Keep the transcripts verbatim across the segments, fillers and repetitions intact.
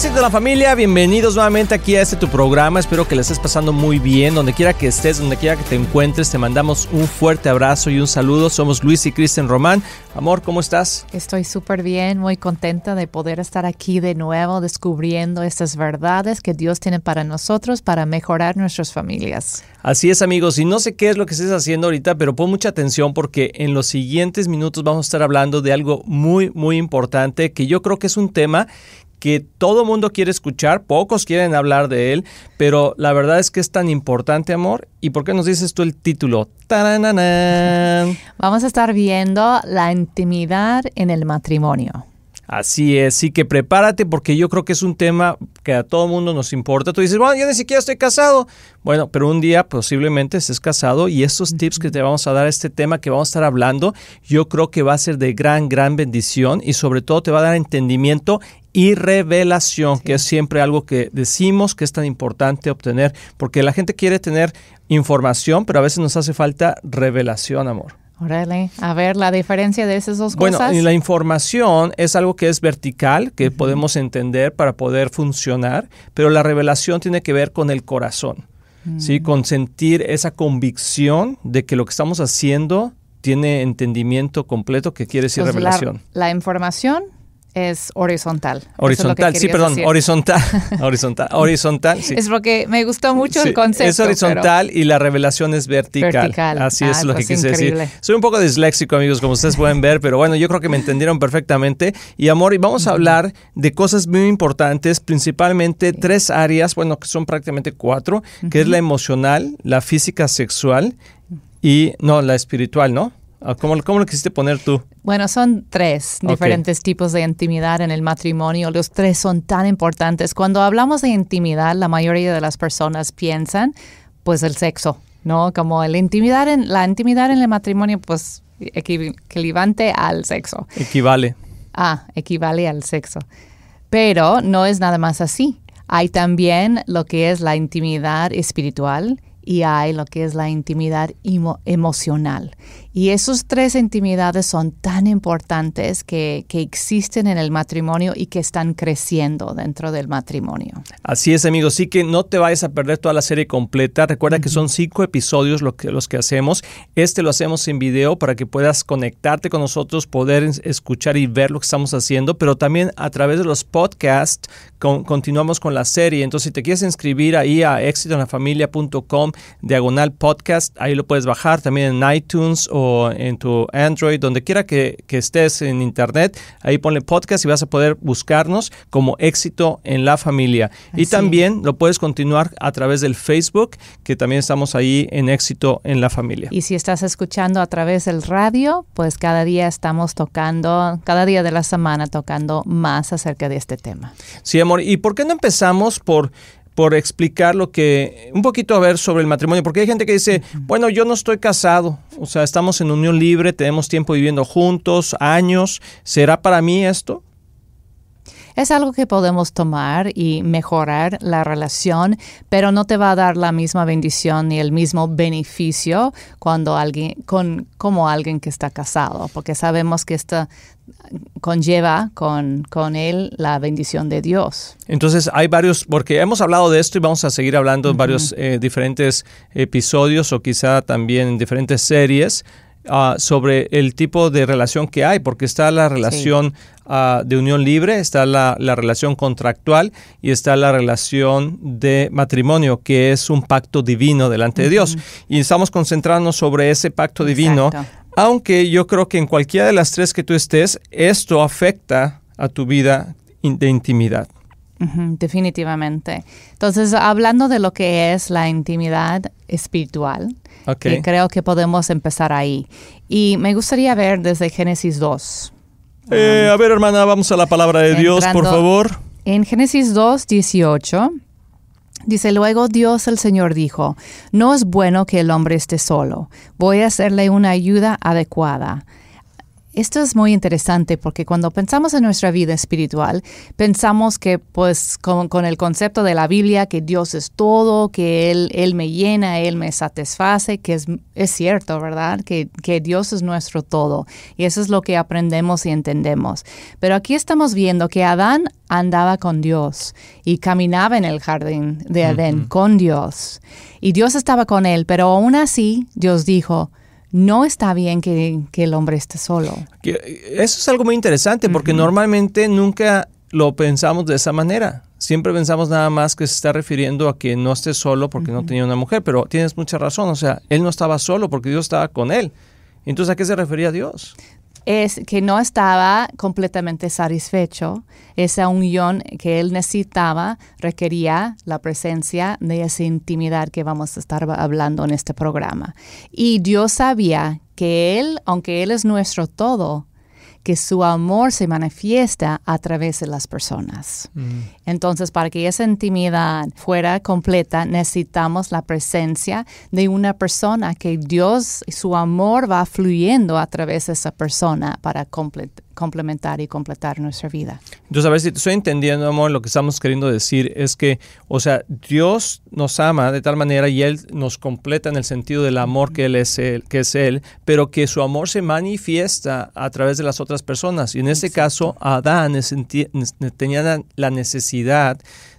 Éxito en la Familia, bienvenidos nuevamente aquí a este tu programa. Espero que le estés pasando muy bien, donde quiera que estés, donde quiera que te encuentres. Te mandamos un fuerte abrazo y un saludo. Somos Luis y Kristen Román. Amor, ¿cómo estás? Estoy súper bien, muy contenta de poder estar aquí de nuevo descubriendo estas verdades que Dios tiene para nosotros para mejorar nuestras familias. Así es, amigos. Y no sé qué es lo que estés haciendo ahorita, pero pon mucha atención porque en los siguientes minutos vamos a estar hablando de algo muy, muy importante que yo creo que es un tema que todo mundo quiere escuchar, pocos quieren hablar de él, pero la verdad es que es tan importante, amor. ¿Y por qué nos dices tú el título? ¡Taranana! Vamos a estar viendo la intimidad en el matrimonio. Así es, sí que prepárate porque yo creo que es un tema que a todo mundo nos importa. Tú dices, bueno, yo ni siquiera estoy casado. Bueno, pero un día posiblemente estés casado y estos tips que te vamos a dar, este tema que vamos a estar hablando, yo creo que va a ser de gran, gran bendición y sobre todo te va a dar entendimiento y revelación, sí, que es siempre algo que decimos que es tan importante obtener porque la gente quiere tener información, pero a veces nos hace falta revelación, amor. Órale, a ver, la diferencia de esas dos bueno, cosas. Bueno, la información es algo que es vertical, que uh-huh. podemos entender para poder funcionar, pero la revelación tiene que ver con el corazón, uh-huh. ¿sí? Con sentir esa convicción de que lo que estamos haciendo tiene entendimiento completo, que quiere decir pues revelación. La, la información es horizontal. Horizontal, es sí, perdón, decir. horizontal, horizontal, horizontal, sí. Es porque me gustó mucho sí, el concepto. Es horizontal pero... y la revelación es vertical. Vertical. Así ah, es lo pues que quise increíble. decir. Soy un poco disléxico, amigos, como ustedes pueden ver, pero bueno, yo creo que me entendieron perfectamente. Y amor, y vamos a hablar de cosas muy importantes, principalmente sí. tres áreas, bueno, que son prácticamente cuatro, uh-huh. que es la emocional, la física sexual y, no, la espiritual, ¿no? ¿Cómo, ¿Cómo lo quisiste poner tú? Bueno, son tres diferentes okay. tipos de intimidad en el matrimonio. Los tres son tan importantes. Cuando hablamos de intimidad, la mayoría de las personas piensan, pues, el sexo, ¿no? Como la intimidad en, la intimidad en el matrimonio, pues, equivalente al sexo. Equivale. Ah, equivale al sexo. Pero no es nada más así. Hay también lo que es la intimidad espiritual y hay lo que es la intimidad emo- emocional. Y esas tres intimidades son tan importantes que, que existen en el matrimonio y que están creciendo dentro del matrimonio. Así es, amigos. Sí que no te vayas a perder toda la serie completa. Recuerda uh-huh. que son cinco episodios lo que, los que hacemos. Este lo hacemos en video para que puedas conectarte con nosotros, poder escuchar y ver lo que estamos haciendo. Pero también a través de los podcasts con, continuamos con la serie. Entonces, si te quieres inscribir ahí a éxito en la familia punto com, diagonal podcast, ahí lo puedes bajar también en iTunes o O en tu Android, donde quiera que, que estés en internet, ahí ponle podcast y vas a poder buscarnos como Éxito en la Familia. Así. Y también lo puedes continuar a través del Facebook, que también estamos ahí en Éxito en la Familia. Y si estás escuchando a través del radio, pues cada día estamos tocando, cada día de la semana tocando más acerca de este tema. Sí, amor. ¿Y por qué no empezamos por... por explicar lo que, un poquito a ver sobre el matrimonio, porque hay gente que dice, bueno, yo no estoy casado, o sea, estamos en unión libre, tenemos tiempo viviendo juntos, años, ¿será para mí esto? Es algo que podemos tomar y mejorar la relación, pero no te va a dar la misma bendición ni el mismo beneficio cuando alguien, con, como alguien que está casado, porque sabemos que esta conlleva con, con él la bendición de Dios. Entonces hay varios, porque hemos hablado de esto y vamos a seguir hablando uh-huh. en varios eh, diferentes episodios o quizá también en diferentes series uh, sobre el tipo de relación que hay, porque está la relación sí. uh, de unión libre, está la, la relación contractual y está la relación de matrimonio, que es un pacto divino delante uh-huh. de Dios. Y estamos concentrándonos sobre ese pacto divino. Exacto. Aunque yo creo que en cualquiera de las tres que tú estés, esto afecta a tu vida de intimidad. Uh-huh, definitivamente. Entonces, hablando de lo que es la intimidad espiritual, okay. que creo que podemos empezar ahí. Y me gustaría ver desde Génesis dos. Eh, um, a ver, hermana, vamos a la palabra de Dios, por favor. En Génesis dos, dieciocho, dice, luego Dios el Señor dijo, no es bueno que el hombre esté solo, voy a hacerle una ayuda adecuada. Esto es muy interesante porque cuando pensamos en nuestra vida espiritual, pensamos que pues con, con el concepto de la Biblia, que Dios es todo, que Él, Él me llena, Él me satisface, que es, es cierto, ¿verdad? Que, que Dios es nuestro todo. Y eso es lo que aprendemos y entendemos. Pero aquí estamos viendo que Adán andaba con Dios y caminaba en el jardín de Edén, uh-huh, con Dios. Y Dios estaba con él, pero aún así Dios dijo, no está bien que, que el hombre esté solo. Eso es algo muy interesante porque, uh-huh, normalmente nunca lo pensamos de esa manera. Siempre pensamos nada más que se está refiriendo a que no esté solo porque, uh-huh, no tenía una mujer. Pero tienes mucha razón. O sea, él no estaba solo porque Dios estaba con él. Entonces, ¿a qué se refería Dios? Es que no estaba completamente satisfecho. Esa unión que él necesitaba requería la presencia de esa intimidad que vamos a estar hablando en este programa. Y Dios sabía que él, aunque él es nuestro todo, que su amor se manifiesta a través de las personas. Mm. Entonces, para que esa intimidad fuera completa, necesitamos la presencia de una persona que Dios, su amor va fluyendo a través de esa persona para completar. complementar y completar nuestra vida. Entonces, a ver si te estoy entendiendo, amor, lo que estamos queriendo decir es que, o sea, Dios nos ama de tal manera y Él nos completa en el sentido del amor que Él es, él, que es Él, pero que su amor se manifiesta a través de las otras personas. Y en este caso, Adán tenía la necesidad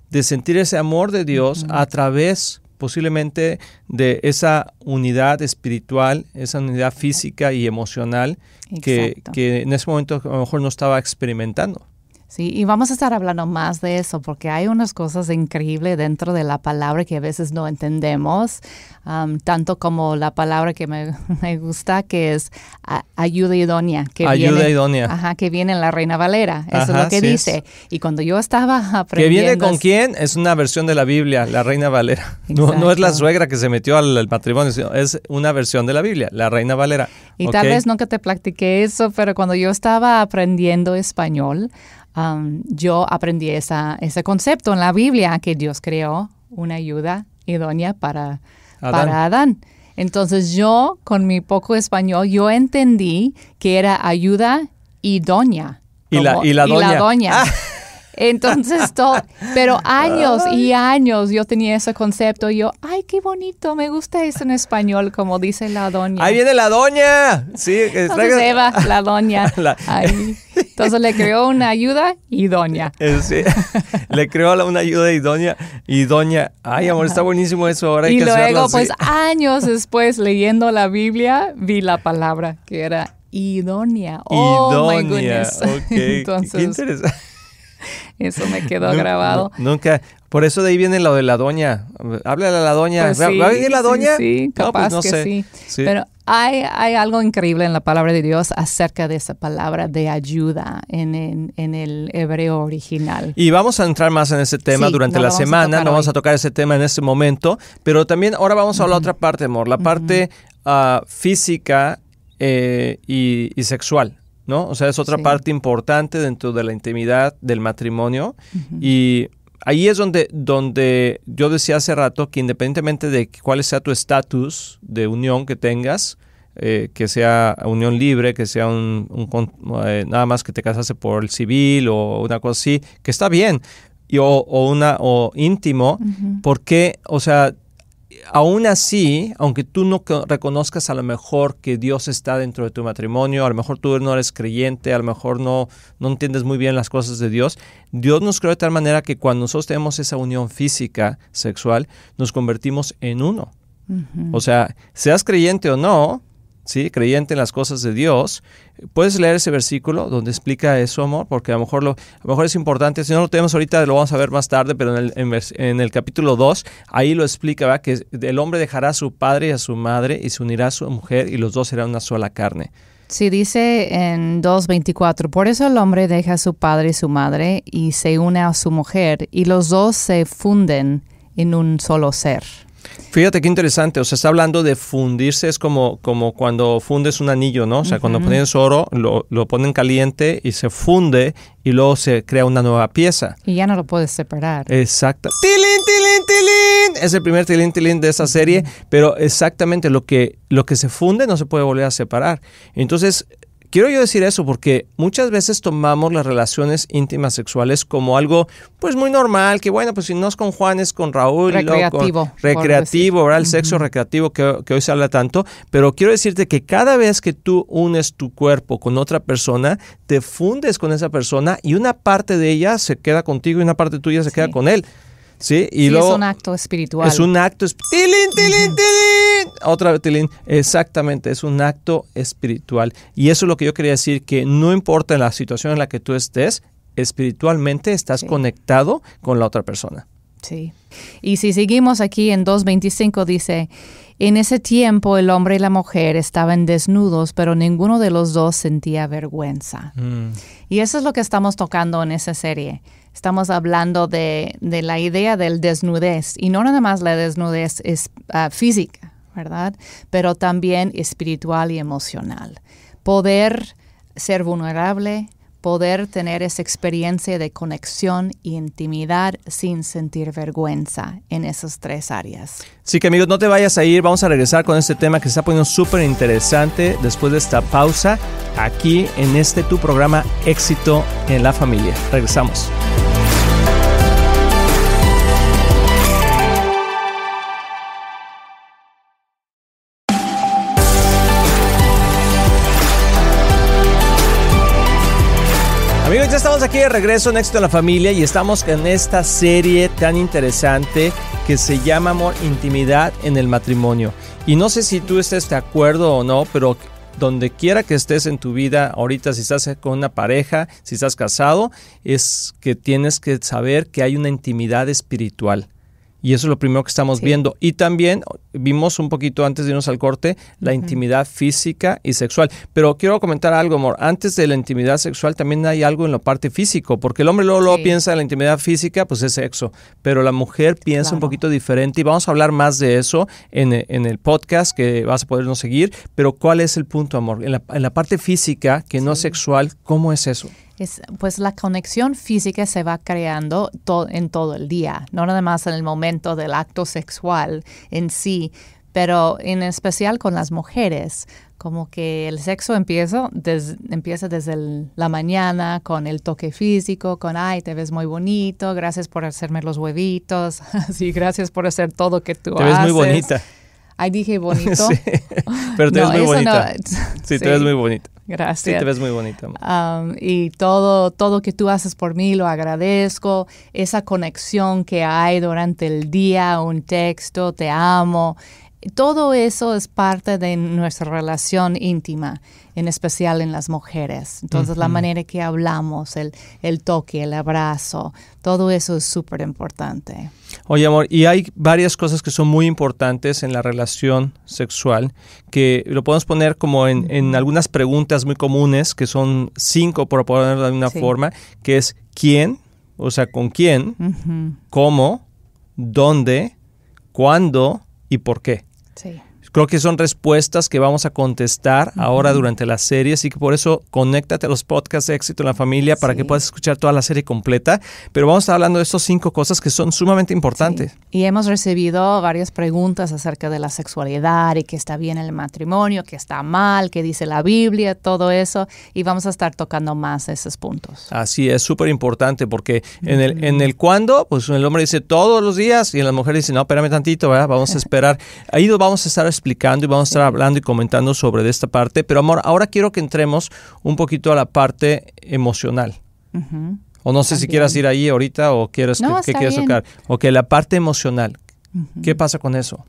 de sentir ese amor de Dios, uh-huh, a través, posiblemente, de esa unidad espiritual, esa unidad física y emocional que, que en ese momento a lo mejor no estaba experimentando. Sí, y vamos a estar hablando más de eso porque hay unas cosas increíbles dentro de la palabra que a veces no entendemos, um, tanto como la palabra que me, me gusta, que es a, ayuda idónea. Que ayuda viene, idónea. Ajá, que viene en la Reina Valera, eso ajá, es lo que dice. Es. Y cuando yo estaba aprendiendo... ¿Que viene con quién? Es una versión de la Biblia, la Reina Valera. No, no es la suegra que se metió al, al matrimonio, sino es una versión de la Biblia, la Reina Valera. Y okay, tal vez nunca te platiqué eso, pero cuando yo estaba aprendiendo español... Um, yo aprendí esa, ese concepto en la Biblia, que Dios creó una ayuda idónea para Adán. Para Adán. Entonces yo, con mi poco español, yo entendí que era ayuda idónea. Y, como, la, y la doña. Y la doña. Ah. Entonces, todo, pero años y años yo tenía ese concepto. Y yo, ay, qué bonito, me gusta eso en español, como dice la doña. ¡Ahí viene la doña! Sí, que entonces Eva, la doña. La... Ay. Entonces le creó una ayuda idónea. Sí, le creó una ayuda idónea. idónea. Ay, amor, está buenísimo eso. Ahora hay y que luego, pues años después, leyendo la Biblia, vi la palabra que era idónea. Oh, idónea. My goodness. Okay. Entonces, qué interesante. Eso me quedó grabado. Nunca. Por eso de ahí viene lo de la doña. Háblale a la doña. Pues sí, ¿va a venir la doña? Sí, sí, capaz no, pues no que sé. Sí. sí. Pero hay, hay algo increíble en la palabra de Dios acerca de esa palabra de ayuda en, en, en el hebreo original. Y vamos a entrar más en ese tema sí, durante no la semana. No vamos a tocar ese tema en este momento. Pero también ahora vamos a la, uh-huh, otra parte, amor. La parte, uh-huh, uh, física eh, y, y sexual. ¿No? O sea, es otra, sí, parte importante dentro de la intimidad del matrimonio, uh-huh, y ahí es donde, donde yo decía hace rato que independientemente de cuál sea tu estatus de unión que tengas, eh, que sea unión libre, que sea un, un eh, nada más que te casase por el civil o una cosa así, que está bien, y, o, o, una, o íntimo, uh-huh, porque, o sea... Aún así, aunque tú no reconozcas a lo mejor que Dios está dentro de tu matrimonio, a lo mejor tú no eres creyente, a lo mejor no, no entiendes muy bien las cosas de Dios, Dios nos creó de tal manera que cuando nosotros tenemos esa unión física, sexual, nos convertimos en uno. Uh-huh. O sea, seas creyente o no, ¿sí? Creyente en las cosas de Dios, puedes leer ese versículo donde explica eso, amor, porque a lo mejor, lo, a lo mejor es importante. Si no lo tenemos ahorita, lo vamos a ver más tarde, pero en el, en, en el capítulo dos, ahí lo explica, ¿verdad? Que el hombre dejará a su padre y a su madre y se unirá a su mujer y los dos serán una sola carne. Sí, dice en dos veinticuatro, por eso el hombre deja a su padre y su madre y se une a su mujer y los dos se funden en un solo ser. Fíjate qué interesante, o sea, está hablando de fundirse, es como, como cuando fundes un anillo, ¿no? O sea, uh-huh, cuando pones oro, lo, lo ponen caliente y se funde y luego se crea una nueva pieza. Y ya no lo puedes separar. Exacto. ¡Tilín, tilín, tilín! Es el primer tilín, tilín de esa serie, uh-huh, pero exactamente lo que, lo que se funde no se puede volver a separar. Entonces, Quiero yo decir eso porque muchas veces tomamos las relaciones íntimas sexuales como algo pues muy normal, que bueno, pues si no es con Juan, es con Raúl. Recreativo. Con, recreativo, ¿verdad? El uh-huh. sexo recreativo que, que hoy se habla tanto. Pero quiero decirte que cada vez que tú unes tu cuerpo con otra persona, te fundes con esa persona y una parte de ella se queda contigo y una parte tuya se sí. queda con él. Sí, y sí, luego, es un acto espiritual. Es un acto... ¡Tilín, tilín, tilín! Otra vez, tilín. Exactamente, es un acto espiritual. Y eso es lo que yo quería decir, que no importa la situación en la que tú estés, espiritualmente estás sí. conectado con la otra persona. Sí. Y si seguimos aquí en dos veinticinco, dice... En ese tiempo el hombre y la mujer estaban desnudos, pero ninguno de los dos sentía vergüenza. Mm. Y eso es lo que estamos tocando en esa serie. Estamos hablando de, de la idea del desnudez, y no nada más la desnudez es uh, física, ¿verdad? Pero también espiritual y emocional. Poder ser vulnerable, poder tener esa experiencia de conexión e intimidad sin sentir vergüenza en esas tres áreas. Así que amigos, no te vayas a ir, vamos a regresar con este tema que se está poniendo súper interesante después de esta pausa, aquí en este tu programa Éxito en la Familia. Regresamos. Amigos, ya estamos aquí de regreso en Éxito en la Familia y estamos en esta serie tan interesante que se llama Amor, Intimidad en el Matrimonio. Y no sé si tú estés de acuerdo o no, pero donde quiera que estés en tu vida, ahorita si estás con una pareja, si estás casado, es que tienes que saber que hay una intimidad espiritual. Y eso es lo primero que estamos sí. viendo. Y también vimos un poquito antes de irnos al corte la uh-huh. intimidad física y sexual. Pero quiero comentar algo, amor. Antes de la intimidad sexual también hay algo en la parte físico. Porque el hombre luego, sí. luego piensa en la intimidad física, pues es sexo. Pero la mujer piensa claro. un poquito diferente. Y vamos a hablar más de eso en, en el podcast que vas a podernos seguir. Pero ¿cuál es el punto, amor? En la, en la parte física, que sí. no es sexual, ¿cómo es eso? Es, pues la conexión física se va creando to- en todo el día, no nada más en el momento del acto sexual en sí, pero en especial con las mujeres, como que el sexo empieza, des- empieza desde el, la mañana con el toque físico, con ay, te ves muy bonito, gracias por hacerme los huevitos, sí, gracias por hacer todo que tú haces. Te ves haces. muy bonita. Ay, dije bonito. Sí, pero te no, ves muy bonita. No. Sí, sí, te ves muy bonita. Gracias. Sí, te ves muy bonita. Um, y todo, todo que tú haces por mí lo agradezco. Esa conexión que hay durante el día, un texto, te amo. Todo eso es parte de nuestra relación íntima, en especial en las mujeres. Entonces, uh-huh. la manera que hablamos, el, el toque, el abrazo, todo eso es súper importante. Oye, amor, y hay varias cosas que son muy importantes en la relación sexual, que lo podemos poner como en, en algunas preguntas muy comunes, que son cinco, por ponerlo de alguna sí. forma, que es ¿quién? O sea, ¿con quién? Uh-huh. ¿Cómo? ¿Dónde? ¿Cuándo? ¿Y por qué? Sí. Creo que son respuestas que vamos a contestar uh-huh. ahora durante la serie, así que por eso conéctate a los podcasts de Éxito en la Familia para sí. que puedas escuchar toda la serie completa, pero vamos a estar hablando de estas cinco cosas que son sumamente importantes. Sí. Y hemos recibido varias preguntas acerca de la sexualidad y qué está bien en el matrimonio, qué está mal, qué dice la Biblia, todo eso, y vamos a estar tocando más esos puntos. Así es, súper importante, porque uh-huh. en el en el cuándo, pues el hombre dice todos los días, y la mujer dice, no, espérame tantito, ¿verdad? Vamos a esperar. Ahí vamos a estar explicando y vamos a estar hablando y comentando sobre de esta parte. Pero, amor, ahora quiero que entremos un poquito a la parte emocional. Uh-huh. O no sé También. si quieras ir ahí ahorita o quieres no, que, que quieras tocar. Ok, la parte emocional. Uh-huh. ¿Qué pasa con eso?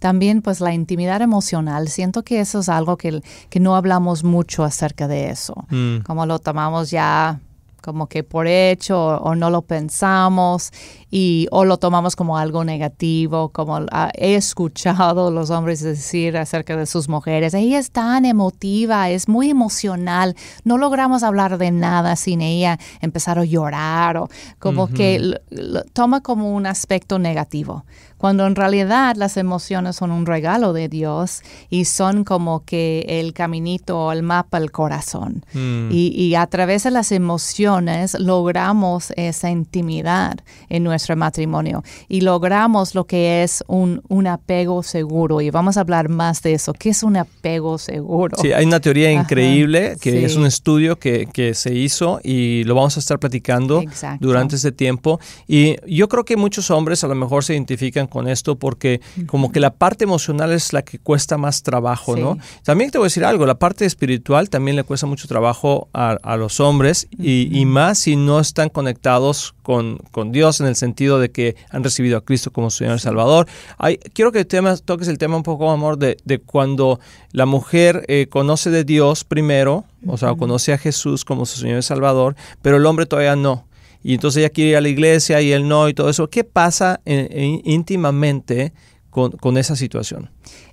También, pues, la intimidad emocional. Siento que eso es algo que, que no hablamos mucho acerca de eso. Mm. Como lo tomamos ya... como que por hecho o, o no lo pensamos y o lo tomamos como algo negativo, como uh, he escuchado los hombres decir acerca de sus mujeres, ella es tan emotiva, es muy emocional, no logramos hablar de nada sin ella empezar a llorar o como uh-huh. que lo, lo toma como un aspecto negativo, cuando en realidad las emociones son un regalo de Dios y son como que el caminito o el mapa al corazón. Mm. Y, y a través de las emociones logramos esa intimidad en nuestro nuestro matrimonio y logramos lo que es un, un apego seguro. Y vamos a hablar más de eso. ¿Qué es un apego seguro? Sí, hay una teoría Ajá, increíble que sí. es un estudio que, que se hizo y lo vamos a estar platicando Exacto. durante este tiempo. Y yo creo que muchos hombres a lo mejor se identifican con esto porque uh-huh. como que la parte emocional es la que cuesta más trabajo, sí. ¿no? También te voy a decir algo, la parte espiritual también le cuesta mucho trabajo a, a los hombres uh-huh. y, y más si no están conectados con, con Dios en el sentido de que han recibido a Cristo como su Señor y Salvador. Hay, quiero que temas, toques el tema un poco, amor, de, de cuando la mujer eh, conoce de Dios primero, uh-huh. o sea, conoce a Jesús como su Señor y Salvador, pero el hombre todavía no. Y entonces ella quiere ir a la iglesia y él no y todo eso. ¿Qué pasa en, en, íntimamente con, con esa situación?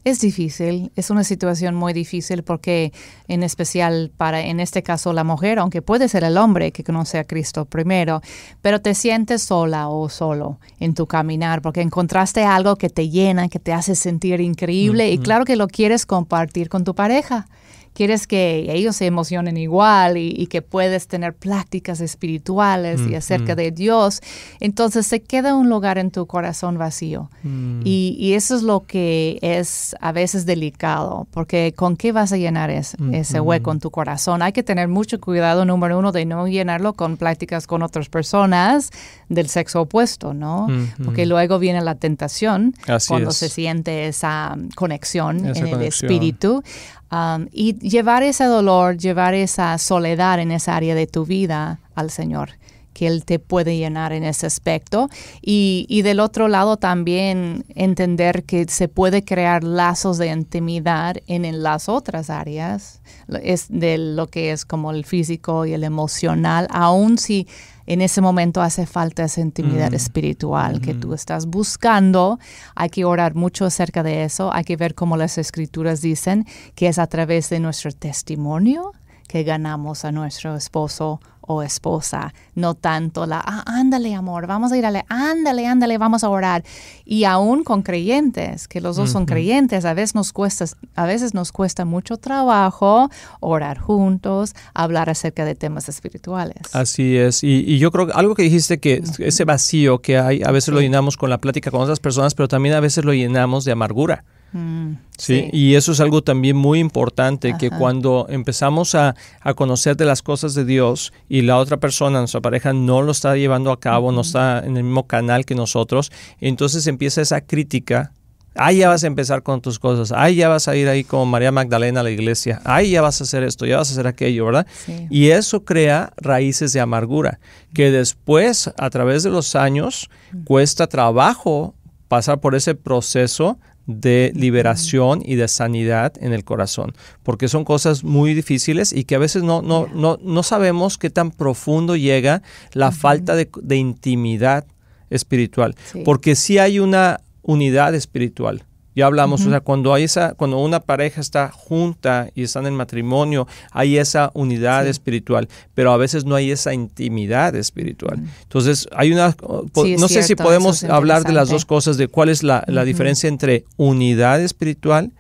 Es difícil, es una situación muy difícil porque en especial para, en este caso, la mujer, aunque puede ser el hombre que conoce a Cristo primero, pero te sientes sola o solo en tu caminar porque encontraste algo que te llena, que te hace sentir increíble mm-hmm. y claro que lo quieres compartir con tu pareja. Quieres que ellos se emocionen igual y, y que puedes tener pláticas espirituales mm, y acerca mm. de Dios. Entonces se queda un lugar en tu corazón vacío. Mm. Y, y eso es lo que es a veces delicado, porque ¿con qué vas a llenar es, mm, ese hueco mm. en tu corazón? Hay que tener mucho cuidado, número uno, de no llenarlo con pláticas con otras personas del sexo opuesto, ¿no? Mm, porque mm. luego viene la tentación Así cuando es. se siente esa conexión esa en el conexión. espíritu. Um, y llevar ese dolor, llevar esa soledad en esa área de tu vida al Señor, que Él te puede llenar en ese aspecto. Y, y del otro lado también entender que se puede crear lazos de intimidad en, en las otras áreas, es de lo que es como el físico y el emocional, aun si en ese momento hace falta esa intimidad mm. espiritual mm-hmm. que tú estás buscando. Hay que orar mucho acerca de eso. Hay que ver cómo las Escrituras dicen que es a través de nuestro testimonio que ganamos a nuestro esposo o esposa. No tanto la, ah, ándale amor, vamos a ir a la, ándale, ándale, vamos a orar. Y aún con creyentes, que los dos uh-huh. son creyentes, a veces nos cuesta, a veces nos cuesta mucho trabajo orar juntos, hablar acerca de temas espirituales. Así es. Y, y yo creo que algo que dijiste, que uh-huh. ese vacío que hay, a veces sí. lo llenamos con la plática con otras personas, pero también a veces lo llenamos de amargura. Mm, sí, sí, y eso es algo también muy importante, Ajá. que cuando empezamos a, a conocer de las cosas de Dios y la otra persona, nuestra pareja, no lo está llevando a cabo, mm. no está en el mismo canal que nosotros, entonces empieza esa crítica. Ay, ya vas a empezar con tus cosas. Ay, ya vas a ir ahí como María Magdalena a la iglesia. Ay, ya vas a hacer esto, ya vas a hacer aquello, ¿verdad? Sí. Y eso crea raíces de amargura que después, a través de los años, mm. cuesta trabajo pasar por ese proceso de liberación y de sanidad en el corazón, porque son cosas muy difíciles y que a veces no, no, no, no sabemos qué tan profundo llega la uh-huh. falta de, de intimidad espiritual, sí. porque sí hay una unidad espiritual. Ya hablamos, uh-huh. o sea, cuando hay esa, cuando una pareja está junta y están en matrimonio, hay esa unidad sí. espiritual, pero a veces no hay esa intimidad espiritual. Uh-huh. Entonces, hay una, sí, no sé cierto, si podemos es hablar de las dos cosas, de cuál es la, la uh-huh. diferencia entre unidad espiritual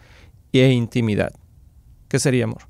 e intimidad. ¿Qué sería, amor?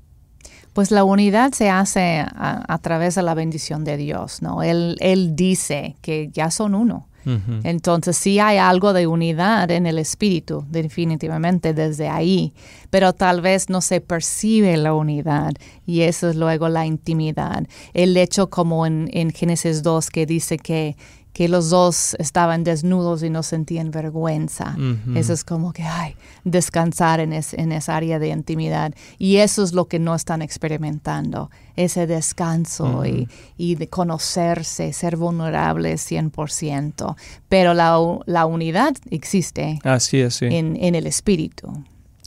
Pues la unidad se hace a, a través de la bendición de Dios, ¿no? Él, él dice que ya son uno. Uh-huh. Entonces sí hay algo de unidad en el espíritu, definitivamente desde ahí, pero tal vez no se percibe la unidad y eso es luego la intimidad. El hecho como en, en Génesis dos que dice que, que los dos estaban desnudos y no sentían vergüenza. Uh-huh. Eso es como que, ay, descansar en, es, en esa área de intimidad y eso es lo que no están experimentando. Ese descanso uh-huh. y, y de conocerse, ser vulnerable cien por ciento. Pero la, la unidad existe Así es, sí. en, en el espíritu.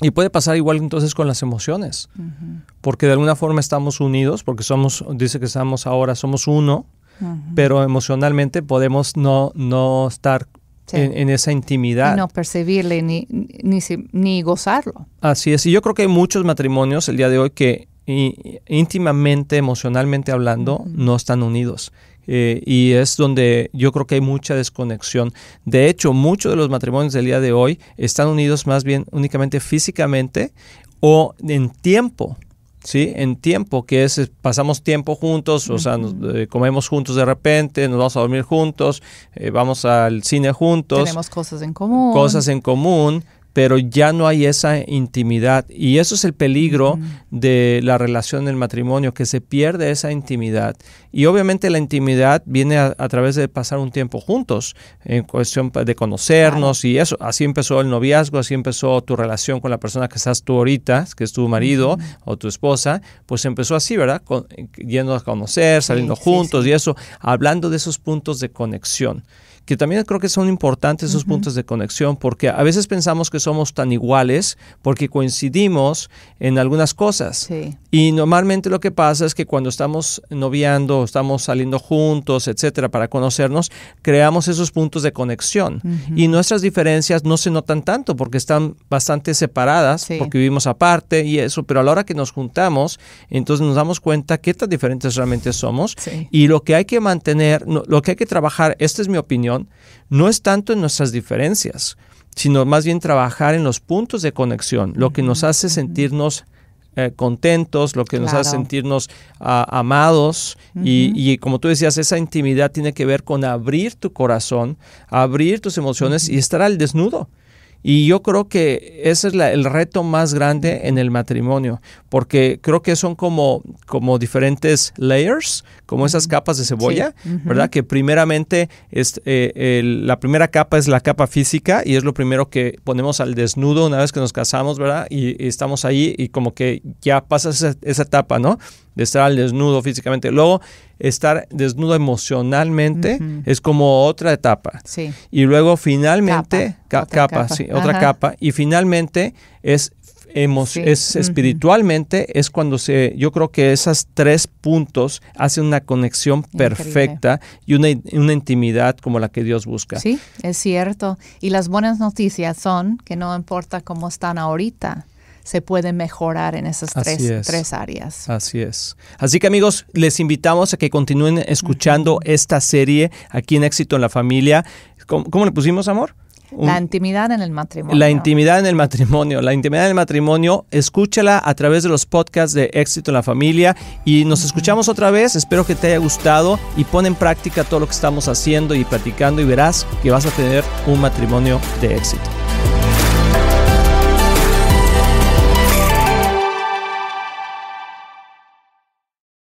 Y puede pasar igual entonces con las emociones, uh-huh. porque de alguna forma estamos unidos, porque somos, dice que estamos ahora, somos uno, uh-huh. pero emocionalmente podemos no, no estar Sí. En, en esa intimidad. Y no percibirle ni, ni, ni gozarlo. Así es. Y yo creo que hay muchos matrimonios el día de hoy que Y, íntimamente, emocionalmente hablando, uh-huh. no están unidos. Eh, y es donde yo creo que hay mucha desconexión. De hecho, muchos de los matrimonios del día de hoy están unidos más bien únicamente físicamente o en tiempo. ¿sí? En tiempo, que es pasamos tiempo juntos, o sea, nos, eh, comemos juntos de repente, nos vamos a dormir juntos, eh, vamos al cine juntos. Tenemos cosas en común. Cosas en común, pero ya no hay esa intimidad. Y eso es el peligro mm. de la relación del matrimonio, que se pierde esa intimidad. Y obviamente la intimidad viene a, a través de pasar un tiempo juntos, en cuestión de conocernos claro. y eso. Así empezó el noviazgo, así empezó tu relación con la persona que estás tú ahorita, que es tu marido mm. o tu esposa. Pues empezó así, ¿verdad? Con, yendo a conocer, saliendo sí, juntos sí, sí. y eso, hablando de esos puntos de conexión. Que también creo que son importantes esos uh-huh. puntos de conexión, porque a veces pensamos que somos tan iguales porque coincidimos en algunas cosas. Sí. Y normalmente lo que pasa es que cuando estamos noviando, estamos saliendo juntos, etcétera, para conocernos, creamos esos puntos de conexión. Uh-huh. Y nuestras diferencias no se notan tanto porque están bastante separadas, sí. porque vivimos aparte y eso. Pero a la hora que nos juntamos, entonces nos damos cuenta qué tan diferentes realmente somos. Sí. Y lo que hay que mantener, lo que hay que trabajar, esta es mi opinión, no es tanto en nuestras diferencias, sino más bien trabajar en los puntos de conexión, lo que nos hace sentirnos eh, contentos, lo que claro. nos hace sentirnos uh, amados. Uh-huh. y, y como tú decías, esa intimidad tiene que ver con abrir tu corazón, abrir tus emociones uh-huh. y estar al desnudo. Y yo creo que ese es la, el reto más grande en el matrimonio, porque creo que son como, como diferentes layers, como esas capas de cebolla, sí. ¿verdad? Uh-huh. Que primeramente, es, eh, el, la primera capa es la capa física y es lo primero que ponemos al desnudo una vez que nos casamos, ¿verdad? Y, y estamos ahí y como que ya pasa esa, esa etapa, ¿no? De estar al desnudo físicamente. Luego, estar desnudo emocionalmente uh-huh. es como otra etapa. Sí. Y luego, finalmente, capa, ca otra capa, capa. Sí, otra capa. Y finalmente, es, sí. es uh-huh. espiritualmente, es cuando se, yo creo que esos tres puntos hacen una conexión Increíble. perfecta y una, una intimidad como la que Dios busca. Sí, es cierto. Y las buenas noticias son que no importa cómo están ahorita, se puede mejorar en esas tres, es. tres áreas. Así es. Así que, amigos, les invitamos a que continúen escuchando uh-huh. esta serie aquí en Éxito en la Familia. ¿Cómo, cómo le pusimos, amor? Un, la intimidad en el matrimonio. La intimidad en el matrimonio. La intimidad en el matrimonio. Escúchala a través de los podcasts de Éxito en la Familia. Y nos uh-huh. escuchamos otra vez. Espero que te haya gustado y pon en práctica todo lo que estamos haciendo y platicando y verás que vas a tener un matrimonio de éxito.